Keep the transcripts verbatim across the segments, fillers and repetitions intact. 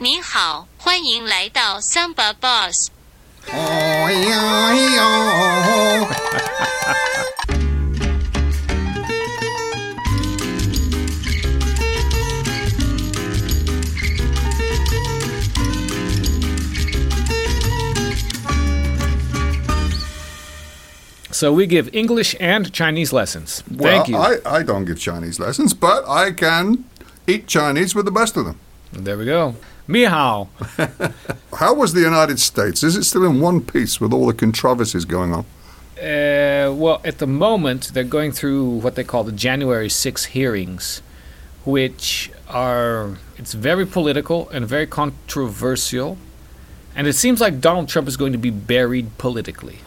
您好，欢迎来到 Samba Boss。哦呦呦！So we give English and Chinese lessons. Well, thank you. I, I don't give Chinese lessons, but I can eat Chinese with the best of them. There we go. Ni hao. How was the United States? Is it still in one piece with all the controversies going on? Uh, well, at the moment, they're going through what they call the January sixth hearings, which are, it's very political and very controversial. And it seems like Donald Trump is going to be buried politically.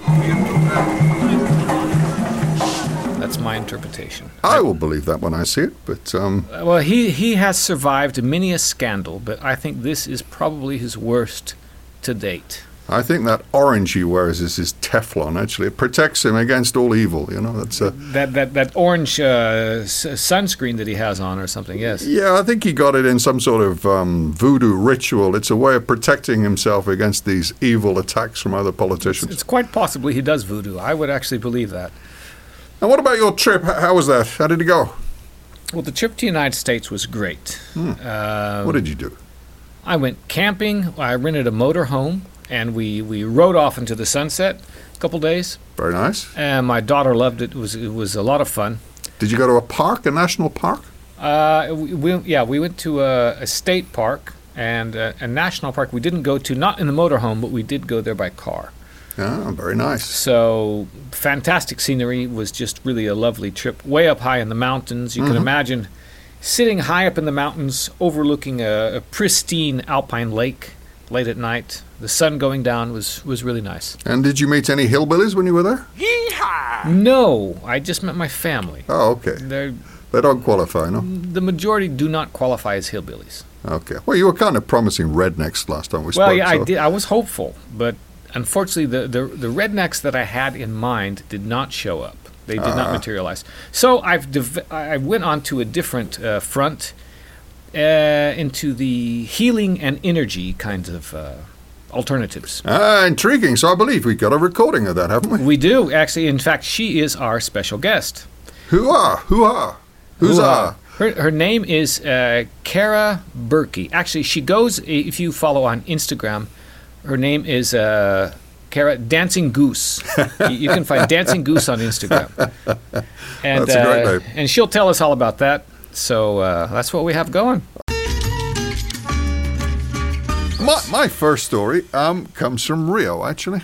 That's my interpretation. I will believe that when I see it, but... Um... Well, he, he has survived many a scandal, but I think this is probably his worst to date. I think that orange he wears is his Teflon, actually. It protects him against all evil, you know. That's a... That, that, that orange uh, s- sunscreen that he has on or something, yes. Yeah, I think he got it in some sort of um, voodoo ritual. It's a way of protecting himself against these evil attacks from other politicians. It's, it's quite possibly he does voodoo. I would actually believe that. And what about your trip? How was that? How did it go? Well, the trip to the United States was great. Hmm. Um, what did you do? I went camping. I rented a motorhome, and we, we rode off into the sunset a couple days. Very nice. And my daughter loved it. It was, it was a lot of fun. Did you go to a park, a national park? Uh, we, we, yeah, we went to a, a state park and a, a national park we didn't go to, not in the motorhome, but we did go there by car. Oh, very nice. So, fantastic scenery. Was just really a lovely trip. Way up high in the mountains. You mm-hmm. can imagine sitting high up in the mountains, overlooking a, a pristine alpine lake late at night. The sun going down was, was really nice. And did you meet any hillbillies when you were there? Yeehaw! No, I just met my family. Oh, okay. They're, they don't qualify, no? The majority do not qualify as hillbillies. Okay. Well, you were kind of promising rednecks last time we well, spoke. Well, yeah, so. I did. I was hopeful, but... Unfortunately, the, the the rednecks that I had in mind did not show up. They did uh-huh. not materialize. So I've dev- I went on to a different uh, front, uh, into the healing and energy kinds of uh, alternatives. Ah, intriguing. So I believe we've got a recording of that, haven't we? We do, actually. In fact, she is our special guest. Hoo-ah, hoo-ah, hoo-ah. Her, her name is uh, Kara Berkey. Actually, she goes, if you follow on Instagram... Her name is uh, Kara Dancing Goose. You can find Dancing Goose on Instagram. And, that's a great uh, name. And she'll tell us all about that. So uh, that's what we have going. My, my first story um, comes from Rio, actually.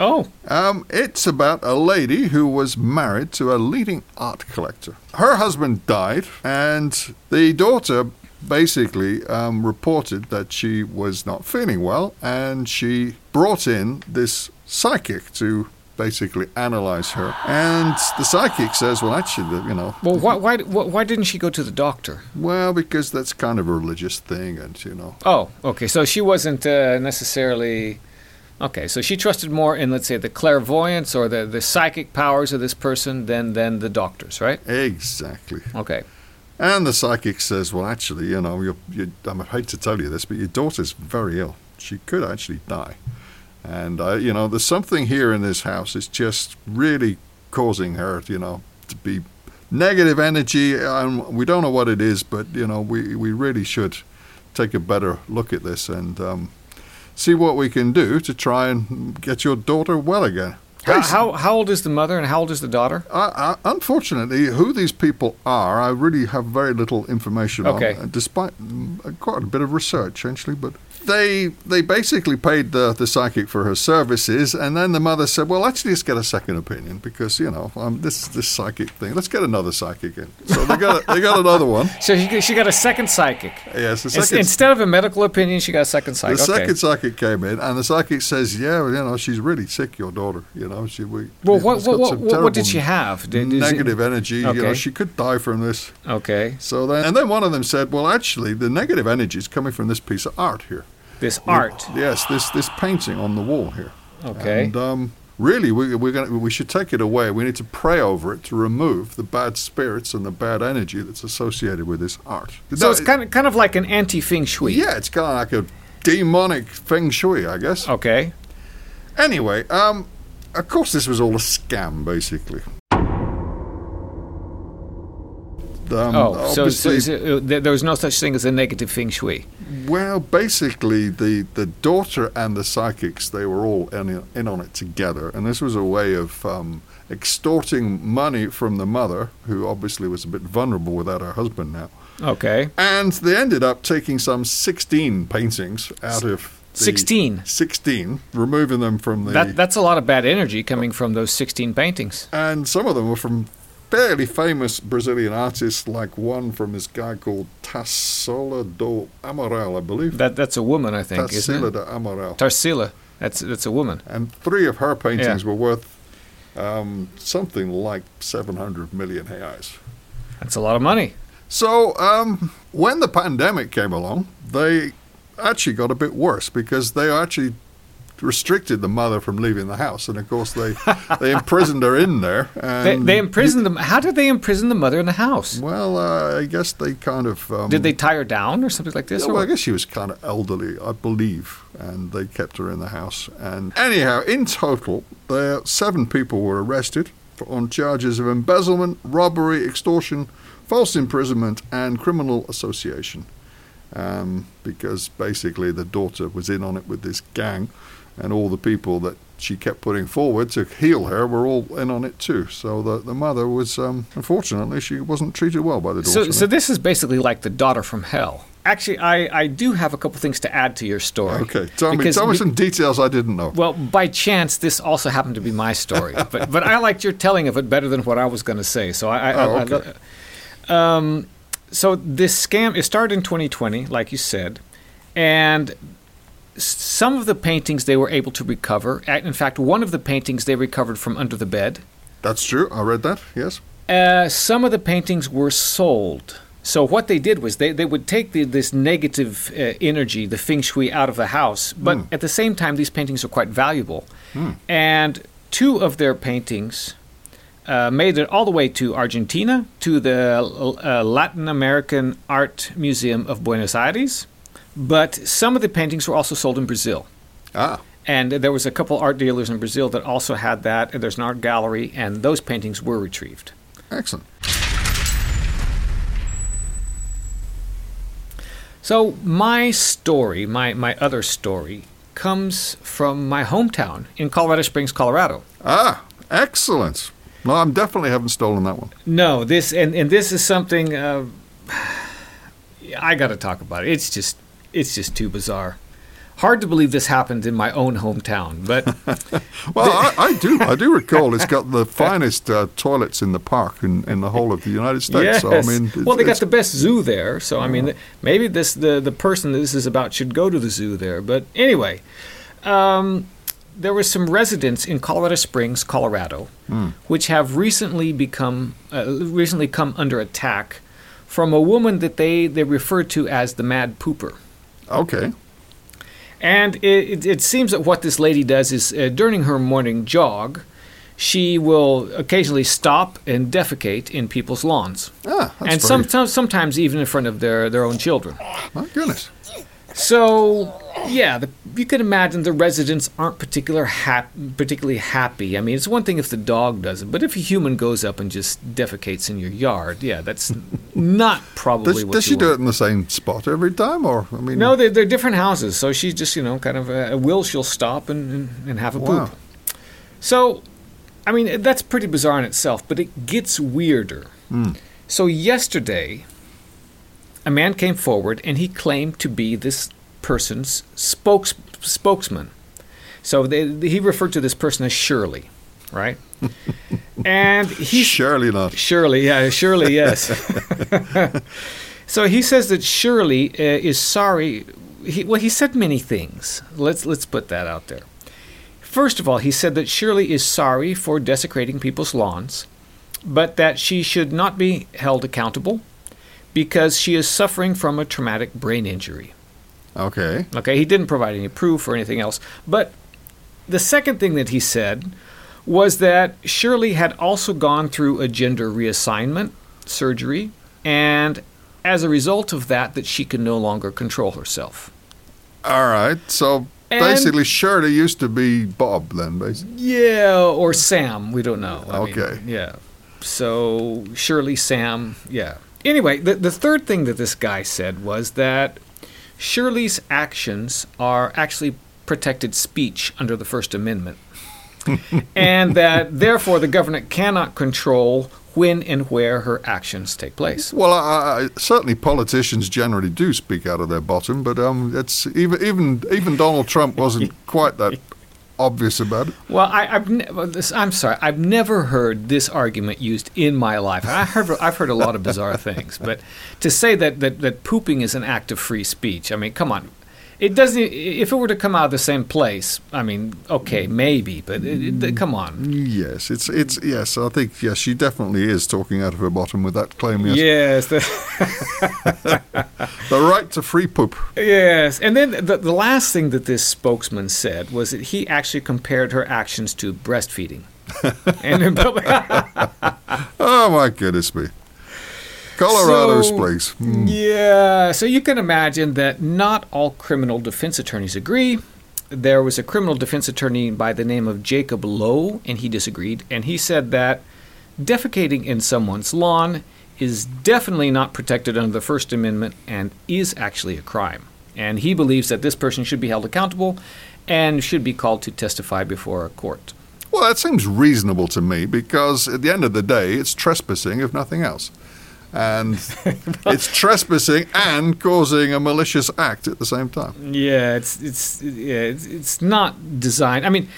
Oh. Um, it's about a lady who was married to a leading art collector. Her husband died, and the daughter... basically um, reported that she was not feeling well, and she brought in this psychic to basically analyze her. And the psychic says, well, actually, you know... Well, why why why didn't she go to the doctor? Well, because that's kind of a religious thing, and, you know... Oh, okay, so she wasn't uh, necessarily... Okay, so she trusted more in, let's say, the clairvoyance or the, the psychic powers of this person than, than the doctors, right? Exactly. Okay. And the psychic says, well, actually, you know, you're, you're, I'm hate to tell you this, but your daughter's very ill. She could actually die. And, uh, you know, there's something here in this house is just really causing her, you know, to be negative energy. And we don't know what it is, but, you know, we, we really should take a better look at this and um, see what we can do to try and get your daughter well again. How, how how old is the mother and how old is the daughter? Uh, uh, unfortunately, who these people are, I really have very little information okay. on, despite uh, quite a bit of research, actually. But they they basically paid the, the psychic for her services, and then the mother said, well, actually, let's get a second opinion because, you know, um, this this psychic thing. Let's get another psychic in. So they got a, they got another one. So she, she got a second psychic. Yes. A second, instead of a medical opinion, she got a second psychic. The okay. second psychic came in, and the psychic says, yeah, well, you know, she's really sick, your daughter, you know. You know, she, we, well, what, what, what, what did she have? Did, negative it, energy. Okay. You know, she could die from this. Okay. So then, and then one of them said, well, actually, the negative energy is coming from this piece of art here. This art? Yes, this this painting on the wall here. Okay. And um, really, we, we're gonna, we should take it away. We need to pray over it to remove the bad spirits and the bad energy that's associated with this art. So no, it's kind of, kind of like an anti-feng shui. Yeah, it's kind of like a demonic feng shui, I guess. Okay. Anyway, um, of course this was all a scam, basically. Um, oh, so, so, so there was no such thing as a negative feng shui. Well, basically, the, the daughter and the psychics, they were all in, in on it together. And this was a way of um, extorting money from the mother, who obviously was a bit vulnerable without her husband now. Okay. And they ended up taking some sixteen paintings out of... sixteen. sixteen, removing them from the... That, that's a lot of bad energy coming from those sixteen paintings. And some of them were from... fairly famous Brazilian artists, like one from this guy called Tarsila do Amaral, I believe. That that's a woman, I think. Tarsila do Amaral. Tarsila, that's that's a woman. And three of her paintings yeah. were worth um, something like seven hundred million reais. That's a lot of money. So um, when the pandemic came along, they actually got a bit worse because they actually restricted the mother from leaving the house, and of course they, they imprisoned her in there. And they, they imprisoned them. How did they imprison the mother in the house? Well, uh, I guess they kind of um, did they tie her down or something like this? Yeah, well, I guess she was kind of elderly, I believe, and they kept her in the house. And anyhow, in total, there seven people were arrested for, on charges of embezzlement, robbery, extortion, false imprisonment, and criminal association, um, because basically the daughter was in on it with this gang. And all the people that she kept putting forward to heal her were all in on it too. So the, the mother was, um, unfortunately, she wasn't treated well by the daughter. So, so this is basically like the daughter from hell. Actually, I, I do have a couple things to add to your story. Okay, tell me, tell me some details I didn't know. Well, by chance, this also happened to be my story. but but I liked your telling of it better than what I was going to say. So I, I, oh, okay. I, um, so this scam, it started in twenty twenty, like you said, and... some of the paintings they were able to recover. In fact, one of the paintings they recovered from under the bed. That's true. I read that, yes. Uh, some of the paintings were sold. So what they did was they, they would take the, this negative uh, energy, the feng shui, out of the house. But mm. at the same time, these paintings are quite valuable. Mm. And two of their paintings uh, made it all the way to Argentina, to the uh, Latin American Art Museum of Buenos Aires. But some of the paintings were also sold in Brazil. Ah. And there was a couple art dealers in Brazil that also had that. And there's an art gallery, and those paintings were retrieved. Excellent. So my story, my, my other story, comes from my hometown in Colorado Springs, Colorado. Ah, excellent. No, I definitely haven't stolen that one. No, this and, and this is something uh, I got to talk about. It. It's just... It's just too bizarre. Hard to believe this happened in my own hometown, but... well, I, I do I do recall it's got the finest uh, toilets in the park in, in the whole of the United States. Yes. So, I mean, well, they got the best zoo there, so, I mean, maybe this the, the person this is about should go to the zoo there. But anyway, um, there were some residents in Colorado Springs, Colorado, mm. which have recently become uh, recently come under attack from a woman that they, they refer to as the Mad Pooper. Okay. And it, it, it seems that what this lady does is uh, during her morning jog, she will occasionally stop and defecate in people's lawns. Ah, that's And some, some, sometimes even in front of their, their own children. My goodness. So, yeah, the, you can imagine the residents aren't particular hap- particularly happy. I mean, it's one thing if the dog does it, but if a human goes up and just defecates in your yard, yeah, that's not probably does, what does you Does she want. Do it in the same spot every time? or I mean, No, they're, they're different houses, so she just, you know, kind of uh, will, she'll stop and, and, and have a wow. poop. So, I mean, that's pretty bizarre in itself, but it gets weirder. Mm. So yesterday... a man came forward, and he claimed to be this person's spokes, spokesman. So they, they, he referred to this person as Shirley, right? And he Surely not. Shirley, yeah, Shirley, yes. So he says that Shirley uh, is sorry. He, well, he said many things. Let's let's put that out there. First of all, he said that Shirley is sorry for desecrating people's lawns, but that she should not be held accountable, because she is suffering from a traumatic brain injury. Okay. Okay, he didn't provide any proof or anything else. But The second thing that he said was that Shirley had also gone through a gender reassignment surgery, and as a result of that, that she can no longer control herself. All right, so... And basically, Shirley used to be Bob then, basically. Yeah, or Sam. We don't know. I okay. mean, yeah. So, Shirley, Sam, yeah. Anyway, the, the third thing that this guy said was that Shirley's actions are actually protected speech under the First Amendment, and that, therefore, the government cannot control when and where her actions take place. Well, I, I, certainly politicians generally do speak out of their bottom, but um, it's even even even Donald Trump wasn't quite that obvious about it. Well, I, I've ne- this, I'm sorry, I've never heard this argument used in my life. I heard, I've heard a lot of bizarre things, but to say that, that that pooping is an act of free speech, I mean, come on. It doesn't. If it were to come out of the same place, I mean, okay, maybe, but it, it, come on. Yes, it's it's yes. I think yes, she definitely is talking out of her bottom with that claim. Yes, yes the, the right to free poop. Yes, and then the, the last thing that this spokesman said was that he actually compared her actions to breastfeeding. And in public, oh my goodness me. Colorado Springs. Mm. Yeah, so you can imagine that not all criminal defense attorneys agree. There was a criminal defense attorney by the name of Jacob Lowe, and he disagreed. And he said that defecating in someone's lawn is definitely not protected under the First Amendment and is actually a crime. And he believes that this person should be held accountable and should be called to testify before a court. Well, that seems reasonable to me because at the end of the day, it's trespassing if nothing else. And it's trespassing and causing a malicious act at the same time. Yeah, it's it's yeah, it's, it's not designed. I mean,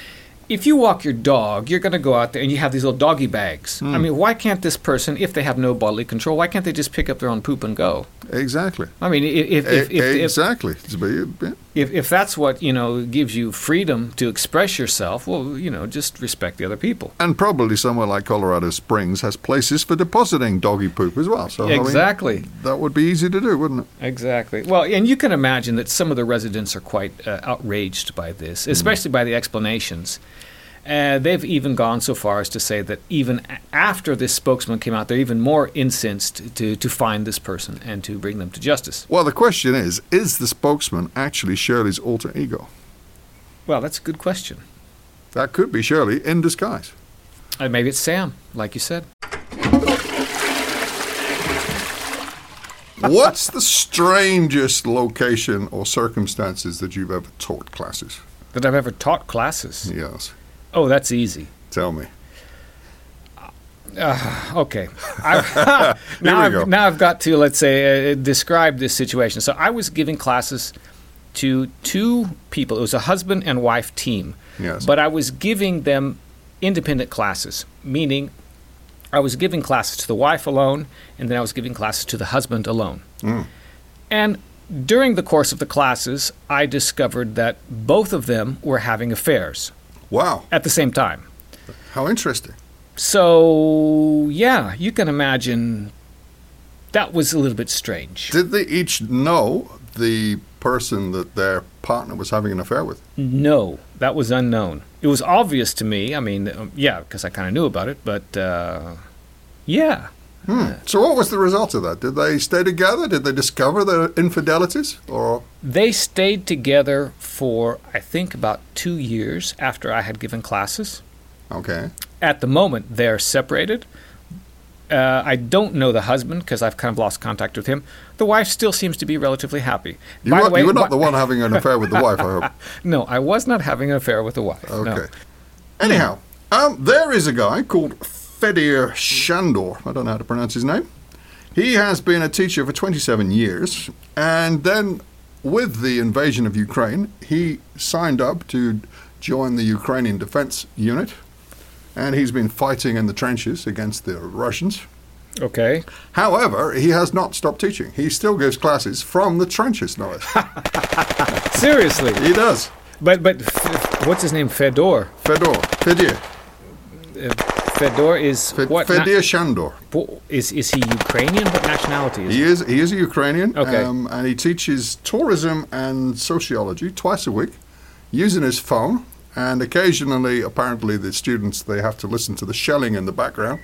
if you walk your dog, you're going to go out there and you have these little doggy bags. Mm. I mean, why can't this person, if they have no bodily control, why can't they just pick up their own poop and go? Exactly. I mean, if if, if, if exactly if, if if that's what you know gives you freedom to express yourself, well, you know, just respect the other people. And probably somewhere like Colorado Springs has places for depositing doggy poop as well. So exactly, I mean, that would be easy to do, wouldn't it? Exactly. Well, and you can imagine that some of the residents are quite uh, outraged by this, especially mm. by the explanations. Uh, they've even gone so far as to say that even after this spokesman came out, they're even more incensed to, to find this person and to bring them to justice. Well, the question is, is the spokesman actually Shirley's alter ego? Well, that's a good question. That could be Shirley in disguise. And maybe it's Sam, like you said. What's the strangest location or circumstances that you've ever taught classes? That I've ever taught classes? Yes. Oh, that's easy. Tell me. Uh, okay. Now, I've, now I've got to, let's say, uh, describe this situation. So I was giving classes to two people. It was a husband and wife team. Yes. But I was giving them independent classes, meaning I was giving classes to the wife alone, and then I was giving classes to the husband alone. Mm. And during the course of the classes, I discovered that both of them were having affairs. Wow. At the same time. How interesting. So, yeah, you can imagine that was a little bit strange. Did they each know the person that their partner was having an affair with? No, that was unknown. It was obvious to me. I mean, yeah, because I kind of knew about it, but uh, yeah. Hmm. So what was the result of that? Did they stay together? Did they discover their infidelities? Or they stayed together for, I think, about two years after I had given classes. Okay. At the moment, they're separated. Uh, I don't know the husband because I've kind of lost contact with him. The wife still seems to be relatively happy. You, By were, the way, you were not wh- the one having an affair with the wife, I hope. No, I was not having an affair with the wife. Okay. No. Anyhow, um, there is a guy called Fedir Shandor, I don't know how to pronounce his name. He has been a teacher for twenty-seven years, and then with the invasion of Ukraine, he signed up to join the Ukrainian Defense Unit, and he's been fighting in the trenches against the Russians. Okay. However, he has not stopped teaching. He still gives classes from the trenches, no less. Seriously? He does. But but what's his name? Fedor. Fedor. Fedir. Uh, Fedor is Fed, what? Fedir Shandor. Is is he Ukrainian? What nationality is he? He is, he is a Ukrainian, okay. um, and he teaches tourism and sociology twice a week using his phone And occasionally, apparently, the students, they have to listen to the shelling in the background.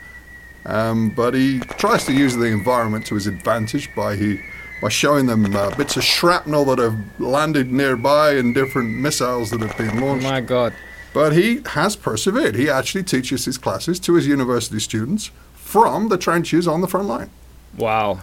Um, but he tries to use the environment to his advantage by he by showing them uh, bits of shrapnel that have landed nearby and different missiles that have been launched. Oh, my God. But he has persevered. He actually teaches his classes to his university students from the trenches on the front line. Wow.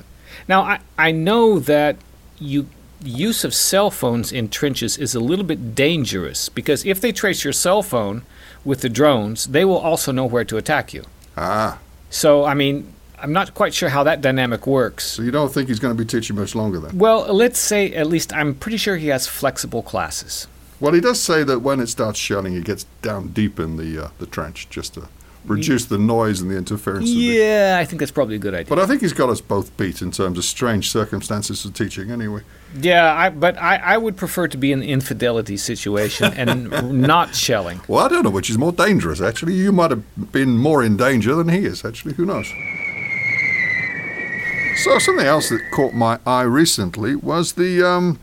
Now, I, I know that you... use of cell phones in trenches is a little bit dangerous because if they trace your cell phone with the drones, they will also know where to attack you. Ah. So, I mean, I'm not quite sure how that dynamic works. So you don't think he's going to be teaching much longer then? Well, let's say at least I'm pretty sure he has flexible classes. Well, he does say that when it starts shelling, he gets down deep in the uh, the trench just to reduce the noise and the interference. Yeah, the... I think that's probably a good idea. But I think he's got us both beat in terms of strange circumstances of teaching anyway. Yeah, I, but I, I would prefer to be in an infidelity situation and not shelling. Well, I don't know which is more dangerous, actually. You might have been more in danger than he is, actually. Who knows? So something else that caught my eye recently was the... Um,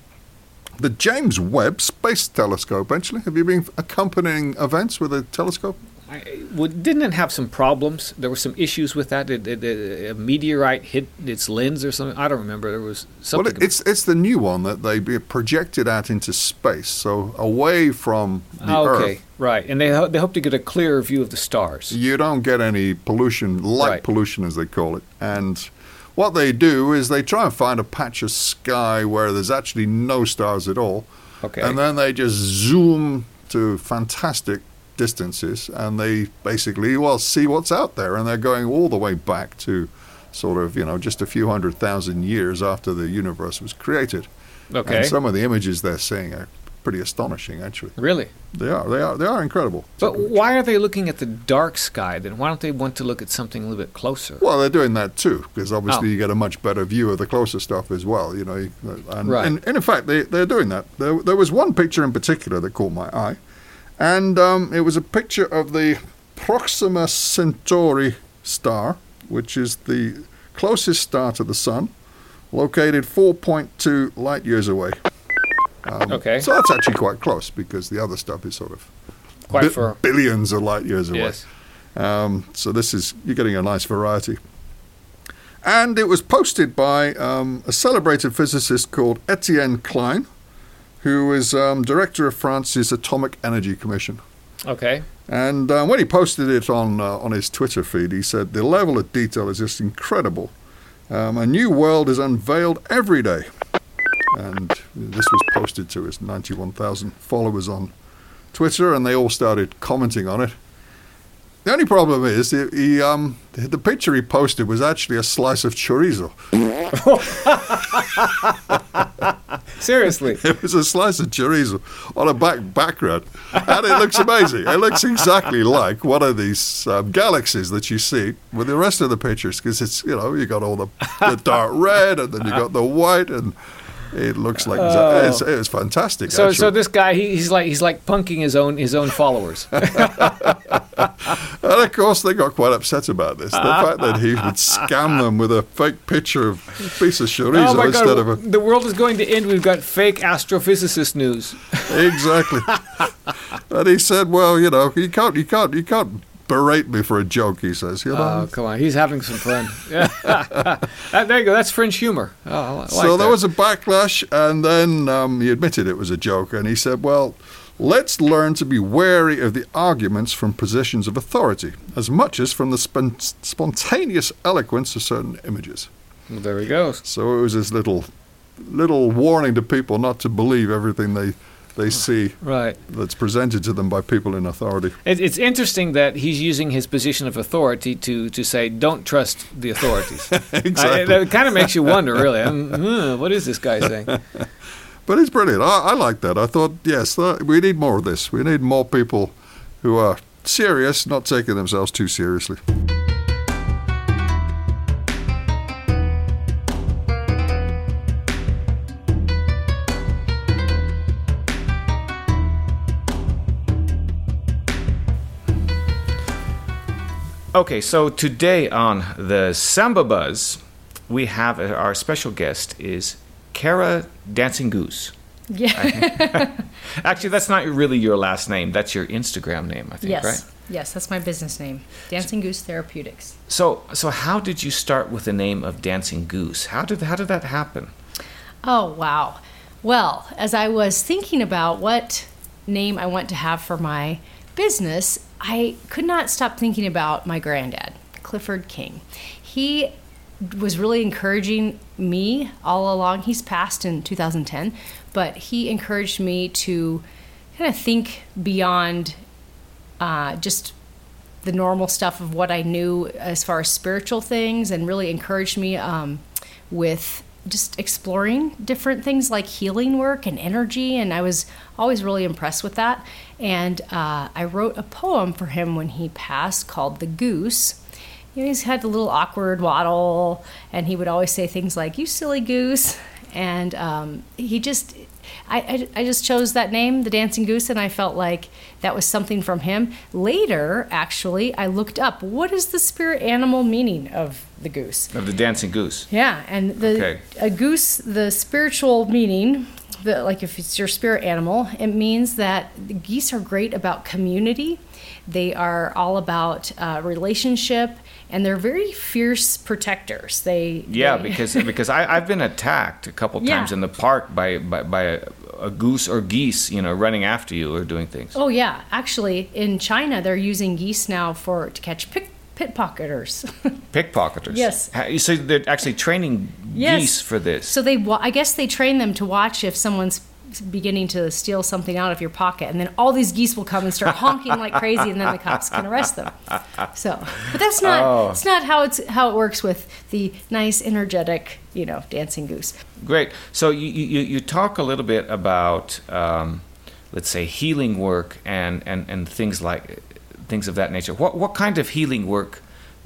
The James Webb Space Telescope, actually. Have you been accompanying events with a telescope? I, well, didn't it have some problems? There were some issues with that. It, it, it, a meteorite hit its lens or something. I don't remember. There was something. Well, it's it's the new one that they projected out into space, so away from the oh, okay. Earth. Okay, right. And they, ho- they hope to get a clearer view of the stars. You don't get any pollution, light right. pollution as they call it, and... What they do is they try and find a patch of sky where there's actually no stars at all. Okay. And then they just zoom to fantastic distances and they basically, well, see what's out there. And they're going all the way back to sort of, you know, just a few hundred thousand years after the universe was created. Okay. And some of the images they're seeing are pretty astonishing, actually. Really? They are. They are. They are incredible. But why are they looking at the dark sky then? Why don't they want to look at something a little bit closer? Well, they're doing that too, because obviously oh. you get a much better view of the closer stuff as well. You know, and, right. and, and in fact, they they're doing that. There, there was one picture in particular that caught my eye, and um, it was a picture of the Proxima Centauri star, which is the closest star to the sun, located four point two light years away. Um, okay. So that's actually quite close because the other stuff is sort of quite bi- far. billions of light years away. Yes. Um, so this is, you're getting a nice variety. And it was posted by um, a celebrated physicist called Etienne Klein, who is um, director of France's Atomic Energy Commission. Okay. And um, when he posted it on uh, on his Twitter feed, he said, the level of detail is just incredible. Um, a new world is unveiled every day. And this was posted to his ninety-one thousand followers on Twitter, and they all started commenting on it. The only problem is he, he, um, the picture he posted was actually a slice of chorizo. Seriously? It was a slice of chorizo on a back background, and it looks amazing. It looks exactly like one of these um, galaxies that you see with the rest of the pictures, because it's, you know, you got all the, the dark red, and then you got the white, and... It looks like oh. it's, it was fantastic. So, actually. so this guy, he, he's like he's like punking his own his own followers. And of course, they got quite upset about this—the fact that he would scam them with a fake picture of a piece of chorizo oh my instead God. of a. The world is going to end. We've got fake astrophysicist news. Exactly. And he said, "Well, you know, you can't, you can't, you can't." berate me for a joke," he says. You know? Oh, come on. He's having some fun. that, there you go. That's French humor. Oh, like so there that. was a backlash, and then um, he admitted it was a joke, and he said, well, let's learn to be wary of the arguments from positions of authority as much as from the sp- spontaneous eloquence of certain images. Well, there he goes. So it was this little, little warning to people not to believe everything they... they see right. that's presented to them by people in authority. It, it's interesting that he's using his position of authority to, to say, don't trust the authorities. Exactly. It kind of makes you wonder, really. Mm-hmm, what is this guy saying? But it's brilliant. I, I like that. I thought, yes, that, we need more of this. We need more people who are serious, not taking themselves too seriously. Okay, so today on the Samba Buzz, we have uh, our special guest is Kara Dancing Goose. Yeah. Actually, that's not really your last name. That's your Instagram name, I think, yes. right? Yes, that's my business name, Dancing Goose Therapeutics. So so how did you start with the name of Dancing Goose? How did how did that happen? Oh, wow. Well, as I was thinking about what name I want to have for my business, I could not stop thinking about my granddad, Clifford King. He was really encouraging me all along. He's passed in two thousand ten, but he encouraged me to kind of think beyond uh, just the normal stuff of what I knew as far as spiritual things, and really encouraged me um, with just exploring different things like healing work and energy, and I was always really impressed with that. And uh, I wrote a poem for him when he passed called The Goose. You know, he's had a little awkward waddle, and he would always say things like, "You silly goose." And um, he just, I, I, I just chose that name, The Dancing Goose, and I felt like that was something from him. Later, actually, I looked up, what is the spirit animal meaning of the goose? Of the dancing goose. Yeah, and the okay. a goose, the spiritual meaning, the, like if it's your spirit animal, it means that the geese are great about community. They are all about uh, relationship, and they're very fierce protectors. They yeah, they because because I, I've been attacked a couple times yeah. in the park by by, by a, a goose or geese, you know, running after you or doing things. Oh yeah, actually, in China they're using geese now for to catch pick, pickpocketers. Pickpocketers. Yes. So they're actually training yes. geese for this. So they, I guess, they train them to watch if someone's beginning to steal something out of your pocket, and then all these geese will come and start honking like crazy, and then the cops can arrest them. So, but that's not oh. it's not how it's how it works with the nice, energetic, you know, dancing goose. Great. So you you, you talk a little bit about um, let's say healing work and, and, and things like things of that nature. What what kind of healing work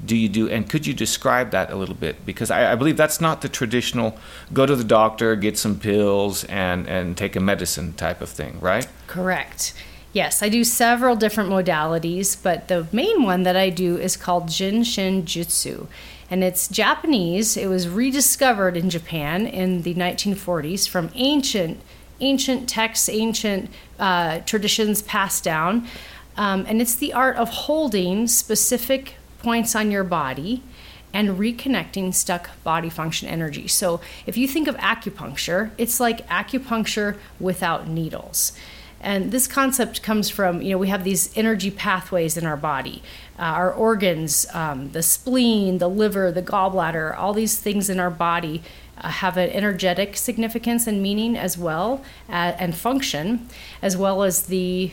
do you do, and could you describe that a little bit? Because I, I believe that's not the traditional go to the doctor, get some pills, and, and take a medicine type of thing, right? Correct. Yes, I do several different modalities, but the main one that I do is called Jin Shin Jyutsu, and it's Japanese. It was rediscovered in Japan in the nineteen forties from ancient, ancient texts, ancient uh, traditions passed down, um, and it's the art of holding specific points on your body and reconnecting stuck body function energy. So if you think of acupuncture, it's like acupuncture without needles. And this concept comes from, you know, we have these energy pathways in our body, uh, our organs, um, the spleen, the liver, the gallbladder, all these things in our body uh, have an energetic significance and meaning as well, uh, and function, as well as the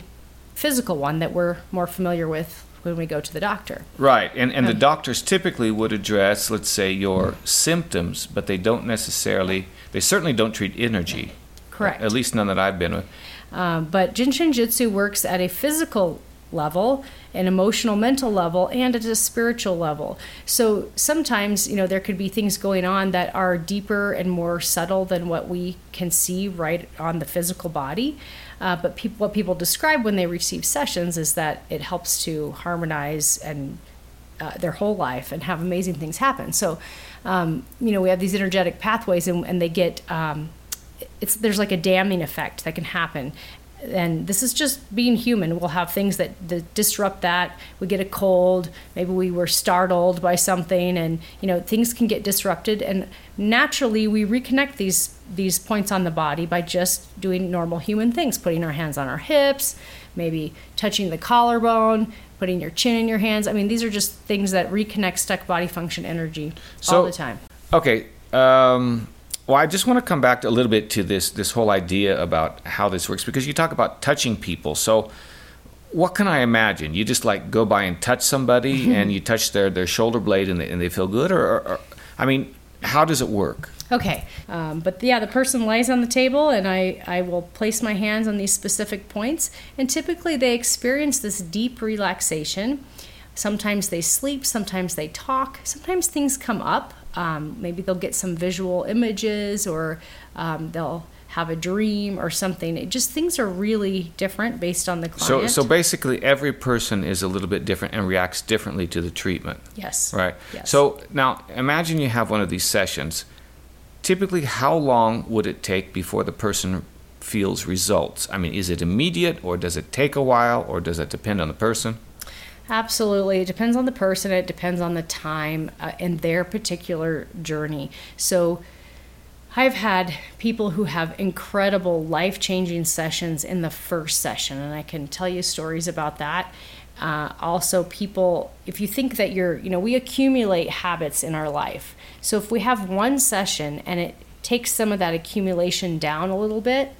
physical one that we're more familiar with when we go to the doctor. Right, and and the doctors typically would address, let's say, your symptoms, but they don't necessarily, they certainly don't treat energy. Correct. At least none that I've been with. Um, but Jin Shin Jyutsu works at a physical level, an emotional, mental level, and at a spiritual level. So sometimes, you know, there could be things going on that are deeper and more subtle than what we can see right on the physical body. Uh, but people, what people describe when they receive sessions is that it helps to harmonize and uh, their whole life and have amazing things happen. So, um, you know, we have these energetic pathways, and, and they get, um, it's there's like a damming effect that can happen. And this is just being human. We'll have things that, that disrupt that. We get a cold. Maybe we were startled by something, and you know, things can get disrupted. And naturally, we reconnect these these points on the body by just doing normal human things, putting our hands on our hips, maybe touching the collarbone, putting your chin in your hands. I mean, these are just things that reconnect stuck body function energy so, all the time. Okay. Um... Well, I just want to come back a little bit to this this whole idea about how this works, because you talk about touching people. So what can I imagine? You just like go by and touch somebody and you touch their, their shoulder blade and they, and they feel good? Or, or, or I mean, how does it work? Okay. Um, but yeah, the person lies on the table and I, I will place my hands on these specific points. And typically they experience this deep relaxation. Sometimes they sleep. Sometimes they talk. Sometimes things come up. Um, maybe they'll get some visual images, or um, they'll have a dream or something. It just, things are really different based on the client. So, so basically every person is a little bit different and reacts differently to the treatment. Yes. Right. Yes. So now imagine you have one of these sessions. Typically, how long would it take before the person feels results? I mean, is it immediate, or does it take a while, or does it depend on the person? Absolutely. It depends on the person. It depends on the time uh, and their particular journey. So I've had people who have incredible life-changing sessions in the first session, and I can tell you stories about that. Uh, also, people, if you think that you're, you know, we accumulate habits in our life. So if we have one session and it takes some of that accumulation down a little bit,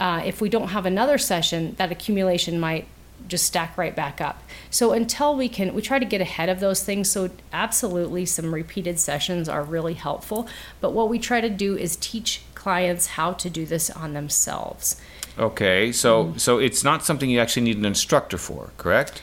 uh, if we don't have another session, that accumulation might just stack right back up. So until we can, we try to get ahead of those things. So absolutely, some repeated sessions are really helpful. But what we try to do is teach clients how to do this on themselves. Okay, so mm-hmm. so it's not something you actually need an instructor for, correct?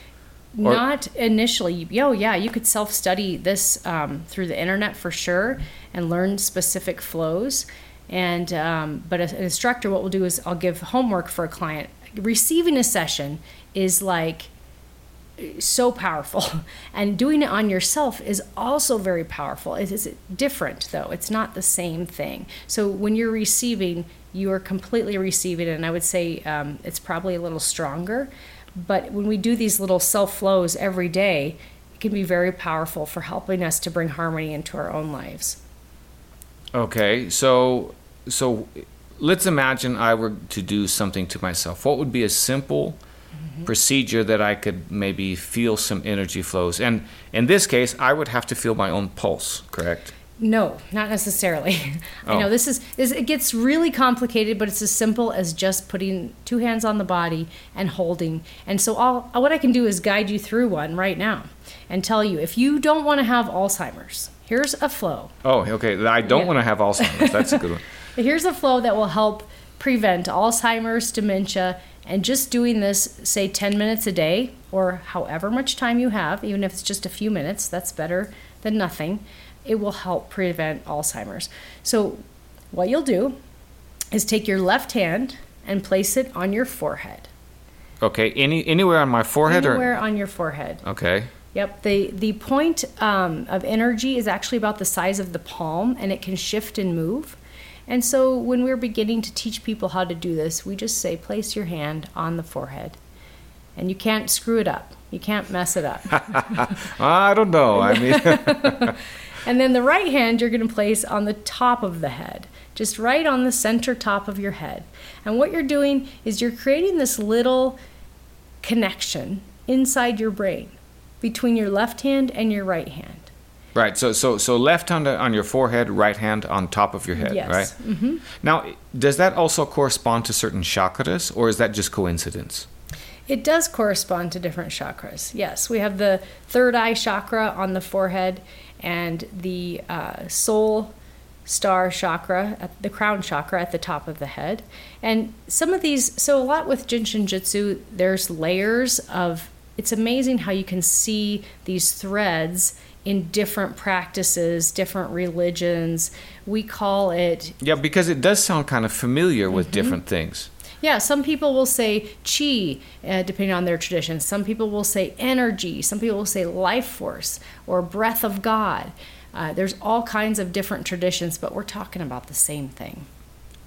Or- not initially. Oh, yeah, you could self-study this um, through the internet for sure and learn specific flows. And um, but an instructor, what we'll do is I'll give homework for a client. Receiving a session is like so powerful, and doing it on yourself is also very powerful. It is different, though. It's not the same thing. So when you're receiving, you are completely receiving, and I would say um, it's probably a little stronger. But when we do these little self flows every day, it can be very powerful for helping us to bring harmony into our own lives. Okay, so so let's imagine I were to do something to myself. What would be a simple Mm-hmm. procedure that I could maybe feel some energy flows? And in this case, I would have to feel my own pulse, correct? No, not necessarily. Oh. I know this is, this, it gets really complicated, but it's as simple as just putting two hands on the body and holding. And so all what I can do is guide you through one right now and tell you, if you don't want to have Alzheimer's, here's a flow. Oh, okay. I don't yeah. want to have Alzheimer's. That's a good one. Here's a flow that will help prevent Alzheimer's, dementia, and just doing this, say, ten minutes a day, or however much time you have, even if it's just a few minutes, that's better than nothing. It will help prevent Alzheimer's. So what you'll do is take your left hand and place it on your forehead. Okay, any anywhere on my forehead? Anywhere or? on your forehead. Okay. Yep, the, the point um, of energy is actually about the size of the palm, and it can shift and move. And so when we're beginning to teach people how to do this, we just say, place your hand on the forehead. And you can't screw it up. You can't mess it up. I don't know. I mean. And then the right hand you're going to place on the top of the head, just right on the center top of your head. And what you're doing is you're creating this little connection inside your brain between your left hand and your right hand. Right, so so so left hand on your forehead, right hand on top of your head, yes. right? Mm-hmm. Now, does that also correspond to certain chakras, or is that just coincidence? It does correspond to different chakras, yes. We have the third eye chakra on the forehead and the uh, soul star chakra, at the crown chakra at the top of the head. And some of these, so a lot with Jin Shin Jyutsu, there's layers of, it's amazing how you can see these threads in different practices, different religions. We call it... Yeah, because it does sound kind of familiar with mm-hmm. different things. Yeah, some people will say chi, uh, depending on their tradition. Some people will say energy. Some people will say life force or breath of God. Uh, there's all kinds of different traditions, but we're talking about the same thing.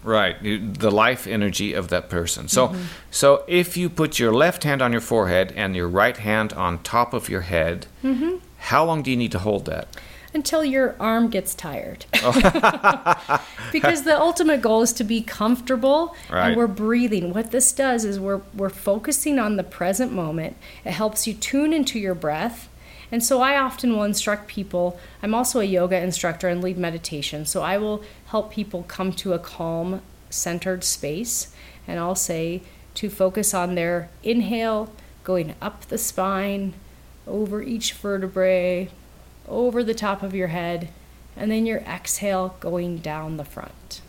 Right, the life energy of that person. So, mm-hmm. so if you put your left hand on your forehead and your right hand on top of your head... Mm-hmm. How long do you need to hold that? Until your arm gets tired. Oh. Because the ultimate goal is to be comfortable, right. and we're breathing. What this does is we're we're focusing on the present moment. It helps you tune into your breath. And so I often will instruct people. I'm also a yoga instructor and lead meditation. So I will help people come to a calm, centered space. And I'll say to focus on their inhale, going up the spine, over each vertebrae, over the top of your head, and then your exhale going down the front.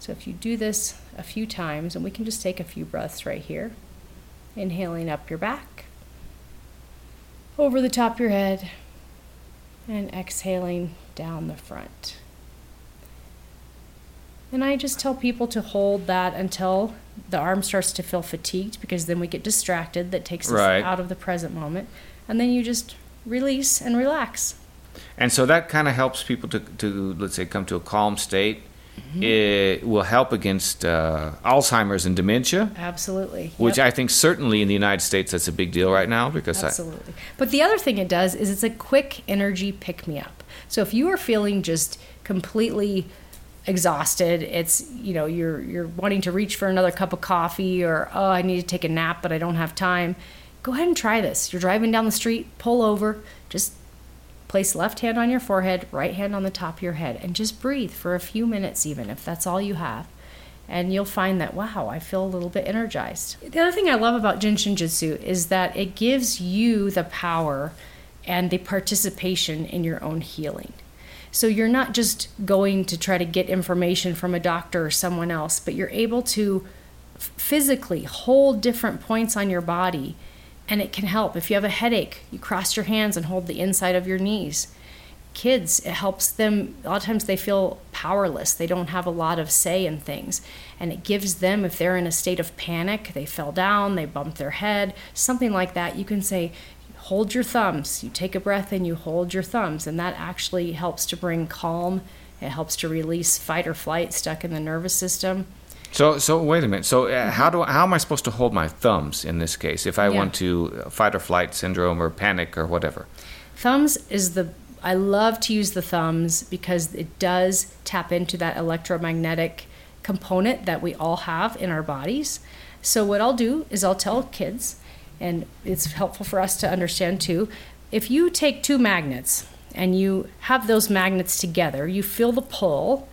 So if you do this a few times, and we can just take a few breaths right here, inhaling up your back, over the top of your head, and exhaling down the front. And I just tell people to hold that until the arm starts to feel fatigued, because then we get distracted. That takes us right. out of the present moment. And then you just release and relax. And so that kind of helps people to, to, let's say, come to a calm state. Mm-hmm. It will help against uh, Alzheimer's and dementia. Absolutely. Yep. Which I think certainly in the United States that's a big deal right now. because Absolutely. I, but the other thing it does is it's a quick energy pick-me-up. So if you are feeling just completely exhausted, it's, you know, you're you're wanting to reach for another cup of coffee, or, oh, I need to take a nap, but I don't have time, go ahead and try this. You're driving down the street, pull over, just place left hand on your forehead, right hand on the top of your head, and just breathe for a few minutes, even if that's all you have. And you'll find that, wow, I feel a little bit energized. The other thing I love about Jin Shin Jyutsu is that it gives you the power and the participation in your own healing. So you're not just going to try to get information from a doctor or someone else, but you're able to physically hold different points on your body. And it can help. If you have a headache, you cross your hands and hold the inside of your knees. Kids, it helps them. A lot of times they feel powerless. They don't have a lot of say in things. And it gives them, if they're in a state of panic, they fell down, they bumped their head, something like that, you can say, hold your thumbs. You take a breath and you hold your thumbs. And that actually helps to bring calm. It helps to release fight or flight stuck in the nervous system. So, so wait a minute. So, uh, how do how am I supposed to hold my thumbs in this case if I yeah. want to fight or flight syndrome or panic or whatever? Thumbs is the I love to use the thumbs because it does tap into that electromagnetic component that we all have in our bodies. So, what I'll do is I'll tell kids, and it's helpful for us to understand too. If you take two magnets and you have those magnets together, you feel the pull.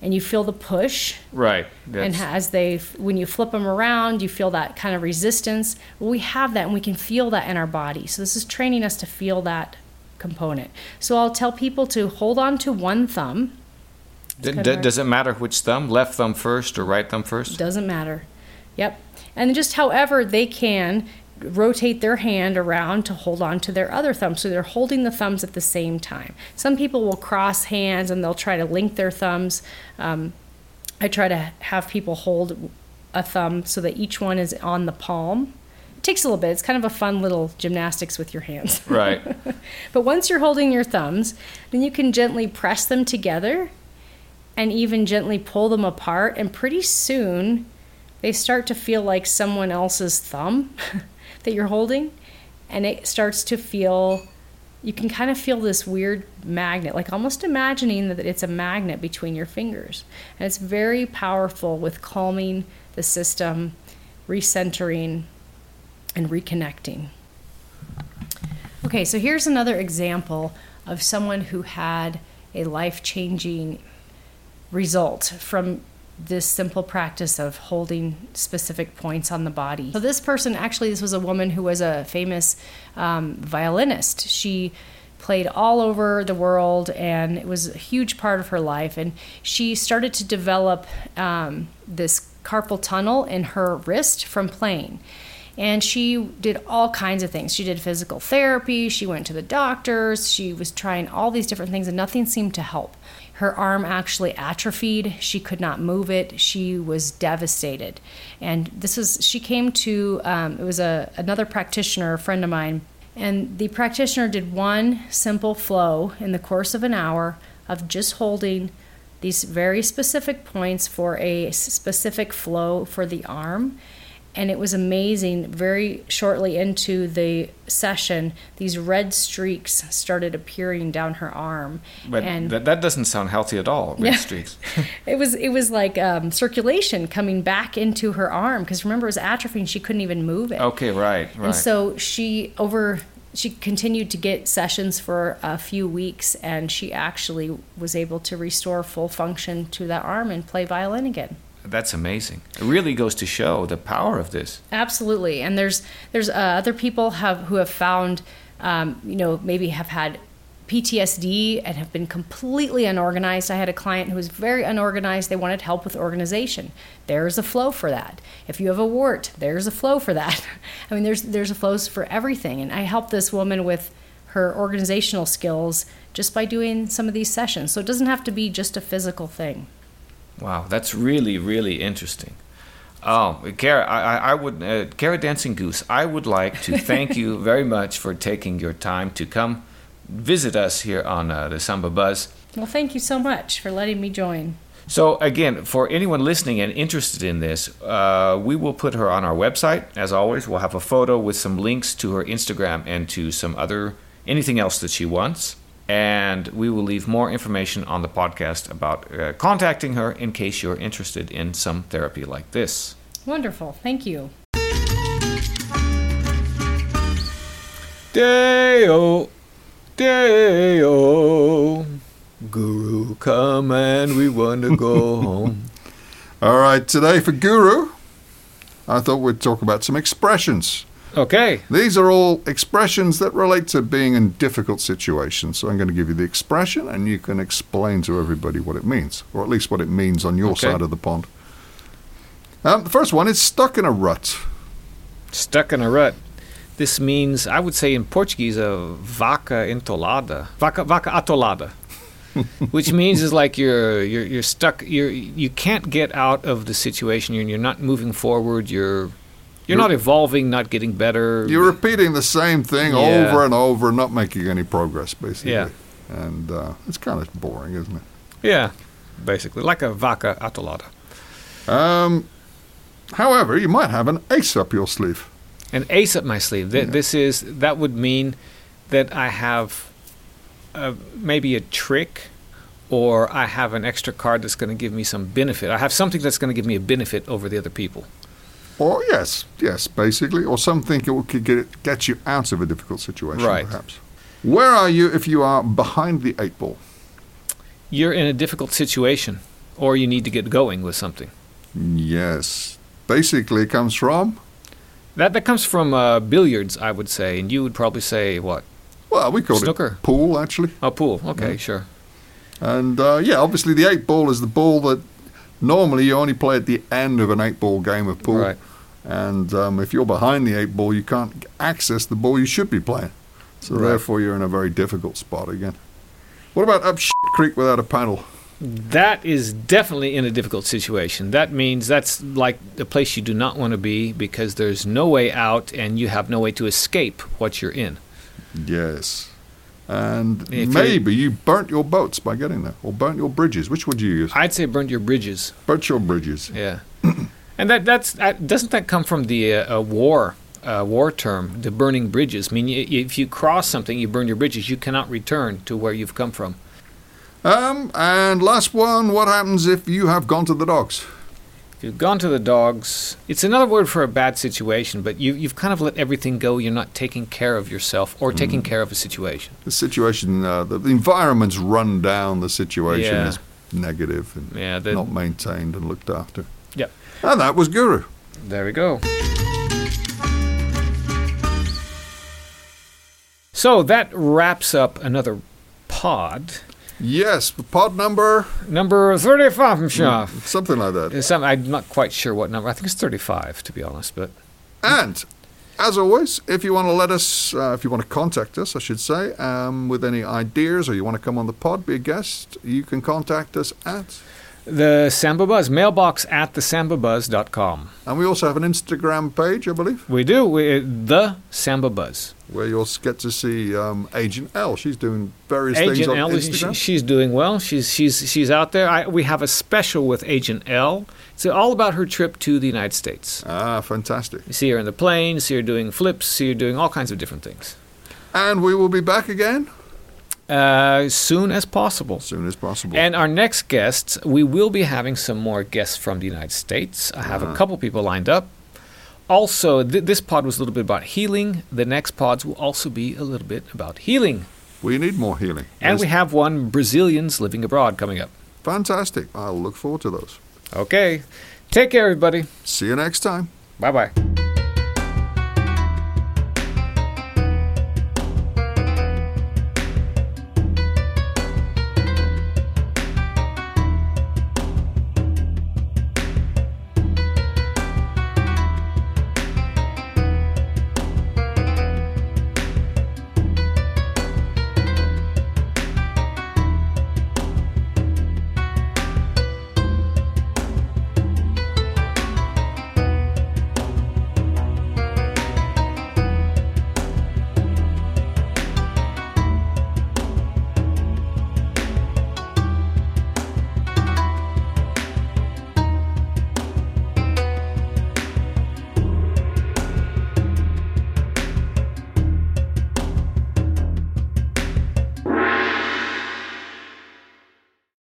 And you feel the push, right? And as they, when you flip them around, you feel that kind of resistance. Well, we have that, and we can feel that in our body. So this is training us to feel that component. So I'll tell people to hold on to one thumb. D- d- does it matter which thumb? Left thumb first or right thumb first? Doesn't matter. Yep. And just however they can rotate their hand around to hold on to their other thumb, so they're holding the thumbs at the same time. Some people will cross hands and they'll try to link their thumbs. Um, I try to have people hold a thumb so that each one is on the palm. It takes a little bit. It's kind of a fun little gymnastics with your hands. Right. But once you're holding your thumbs, then you can gently press them together and even gently pull them apart. And pretty soon they start to feel like someone else's thumb. That you're holding, and it starts to feel, you can kind of feel this weird magnet, like almost imagining that it's a magnet between your fingers. And it's very powerful with calming the system, recentering, and reconnecting. Okay, so here's another example of someone who had a life-changing result from this simple practice of holding specific points on the body. So this person, actually, this was a woman who was a famous um, violinist. She played all over the world, and it was a huge part of her life. And she started to develop um, this carpal tunnel in her wrist from playing. And she did all kinds of things. She did physical therapy. She went to the doctors. She was trying all these different things, and nothing seemed to help. Her arm actually atrophied. She could not move it. She was devastated. And this is, she came to, um, it was a, another practitioner, a friend of mine, and the practitioner did one simple flow in the course of an hour of just holding these very specific points for a specific flow for the arm. And it was amazing. Very shortly into the session, these red streaks started appearing down her arm. But and that, that doesn't sound healthy at all, red yeah. streaks. It was it was like um, circulation coming back into her arm. Because remember, it was atrophy and she couldn't even move it. Okay, right, right. And so she over... She continued to get sessions for a few weeks, and she actually was able to restore full function to that arm and play violin again. That's amazing. It really goes to show the power of this. Absolutely. And there's there's uh, other people have who have found, um, you know, maybe have had P T S D and have been completely unorganized. I had a client who was very unorganized. They wanted help with organization. There's a flow for that. If you have a wart, there's a flow for that. I mean, there's there's a flows for everything. And I helped this woman with her organizational skills just by doing some of these sessions. So it doesn't have to be just a physical thing. Wow, that's really, really interesting. Oh, Kara, I, I would, uh, Kara Dancing Goose, I would like to thank you very much for taking your time to come visit us here on uh, the Samba Buzz. Well, thank you so much for letting me join. So again, for anyone listening and interested in this, uh, we will put her on our website. As always, we'll have a photo with some links to her Instagram and to some other, anything else that she wants. And we will leave more information on the podcast about uh, contacting her in case you're interested in some therapy like this. Wonderful. Thank you. Deo, Deo, Guru, come and we want to go home. All right, today for Guru, I thought we'd talk about some expressions. Okay. These are all expressions that relate to being in difficult situations. So I'm going to give you the expression, and you can explain to everybody what it means, or at least what it means on your okay. side of the pond. Um, the first one is stuck in a rut. Stuck in a rut. This means, I would say in Portuguese, a vaca atolada. Vaca, vaca atolada. Which means is like you're you're you're stuck. You're you can't get out of the situation. You're you're not moving forward. You're You're not evolving, not getting better. You're repeating the same thing yeah. over and over, not making any progress, basically. Yeah. And uh, it's kind of boring, isn't it? Yeah, basically. Like a vaca atolada. Um, however, you might have an ace up your sleeve. An ace up my sleeve. Th- yeah. This is That would mean that I have a, maybe a trick, or I have an extra card that's going to give me some benefit. I have something that's going to give me a benefit over the other people. Or, yes, yes, basically. Or something that could get, get you out of a difficult situation, right. perhaps. Where are you if you are behind the eight ball? You're in a difficult situation, or you need to get going with something. Yes. Basically, it comes from? That, that comes from uh, billiards, I would say. And you would probably say what? Well, we call Snooker. It pool, actually. Oh, pool. Okay, yeah. sure. And, uh, yeah, obviously the eight ball is the ball that normally you only play at the end of an eight ball game of pool. Right. And um, if you're behind the eight ball, you can't access the ball you should be playing. So right. therefore, you're in a very difficult spot again. What about up shit creek without a paddle? That is definitely in a difficult situation. That means that's like a place you do not want to be because there's no way out and you have no way to escape what you're in. Yes. And if maybe you, you burnt your boats by getting there, or burnt your bridges. Which would you use? I'd say burnt your bridges. Burnt your bridges. Yeah. And that that's that, doesn't that come from the uh, uh, war uh, war term, the burning bridges? I mean, if you cross something, you burn your bridges. You cannot return to where you've come from. Um. And last one, what happens if you have gone to the dogs? If you've gone to the dogs, it's another word for a bad situation, but you, you've kind of let everything go. You're not taking care of yourself or taking mm. care of a situation. The situation, uh, the, the environment's run down. The situation yeah. is negative and yeah, the, not maintained and looked after. Yep. And that was Guru. There we go. So that wraps up another pod. Yes, pod number? Number thirty-five, mm, something like that. Some, I'm not quite sure what number. I think it's thirty-five, to be honest. But And, as always, if you want to let us, uh, if you want to contact us, I should say, um, with any ideas or you want to come on the pod, be a guest, you can contact us at? The Samba Buzz, mailbox at the samba buzz dot com. And we also have an Instagram page, I believe. We do. We're the Samba Buzz. Where you'll get to see um, Agent L. She's doing various Agent things on L, Instagram. She, she's doing well. She's she's she's out there. I, we have a special with Agent L. It's all about her trip to the United States. Ah, fantastic. You see her in the plane, see her doing flips, see her doing all kinds of different things. And we will be back again? Uh, soon as possible. Soon as possible. And our next guests, we will be having some more guests from the United States. I have uh-huh. a couple people lined up. Also, th- this pod was a little bit about healing. The next pods will also be a little bit about healing. We need more healing. And There's... we have one, Brazilians Living Abroad, coming up. Fantastic. I'll look forward to those. Okay. Take care, everybody. See you next time. Bye-bye.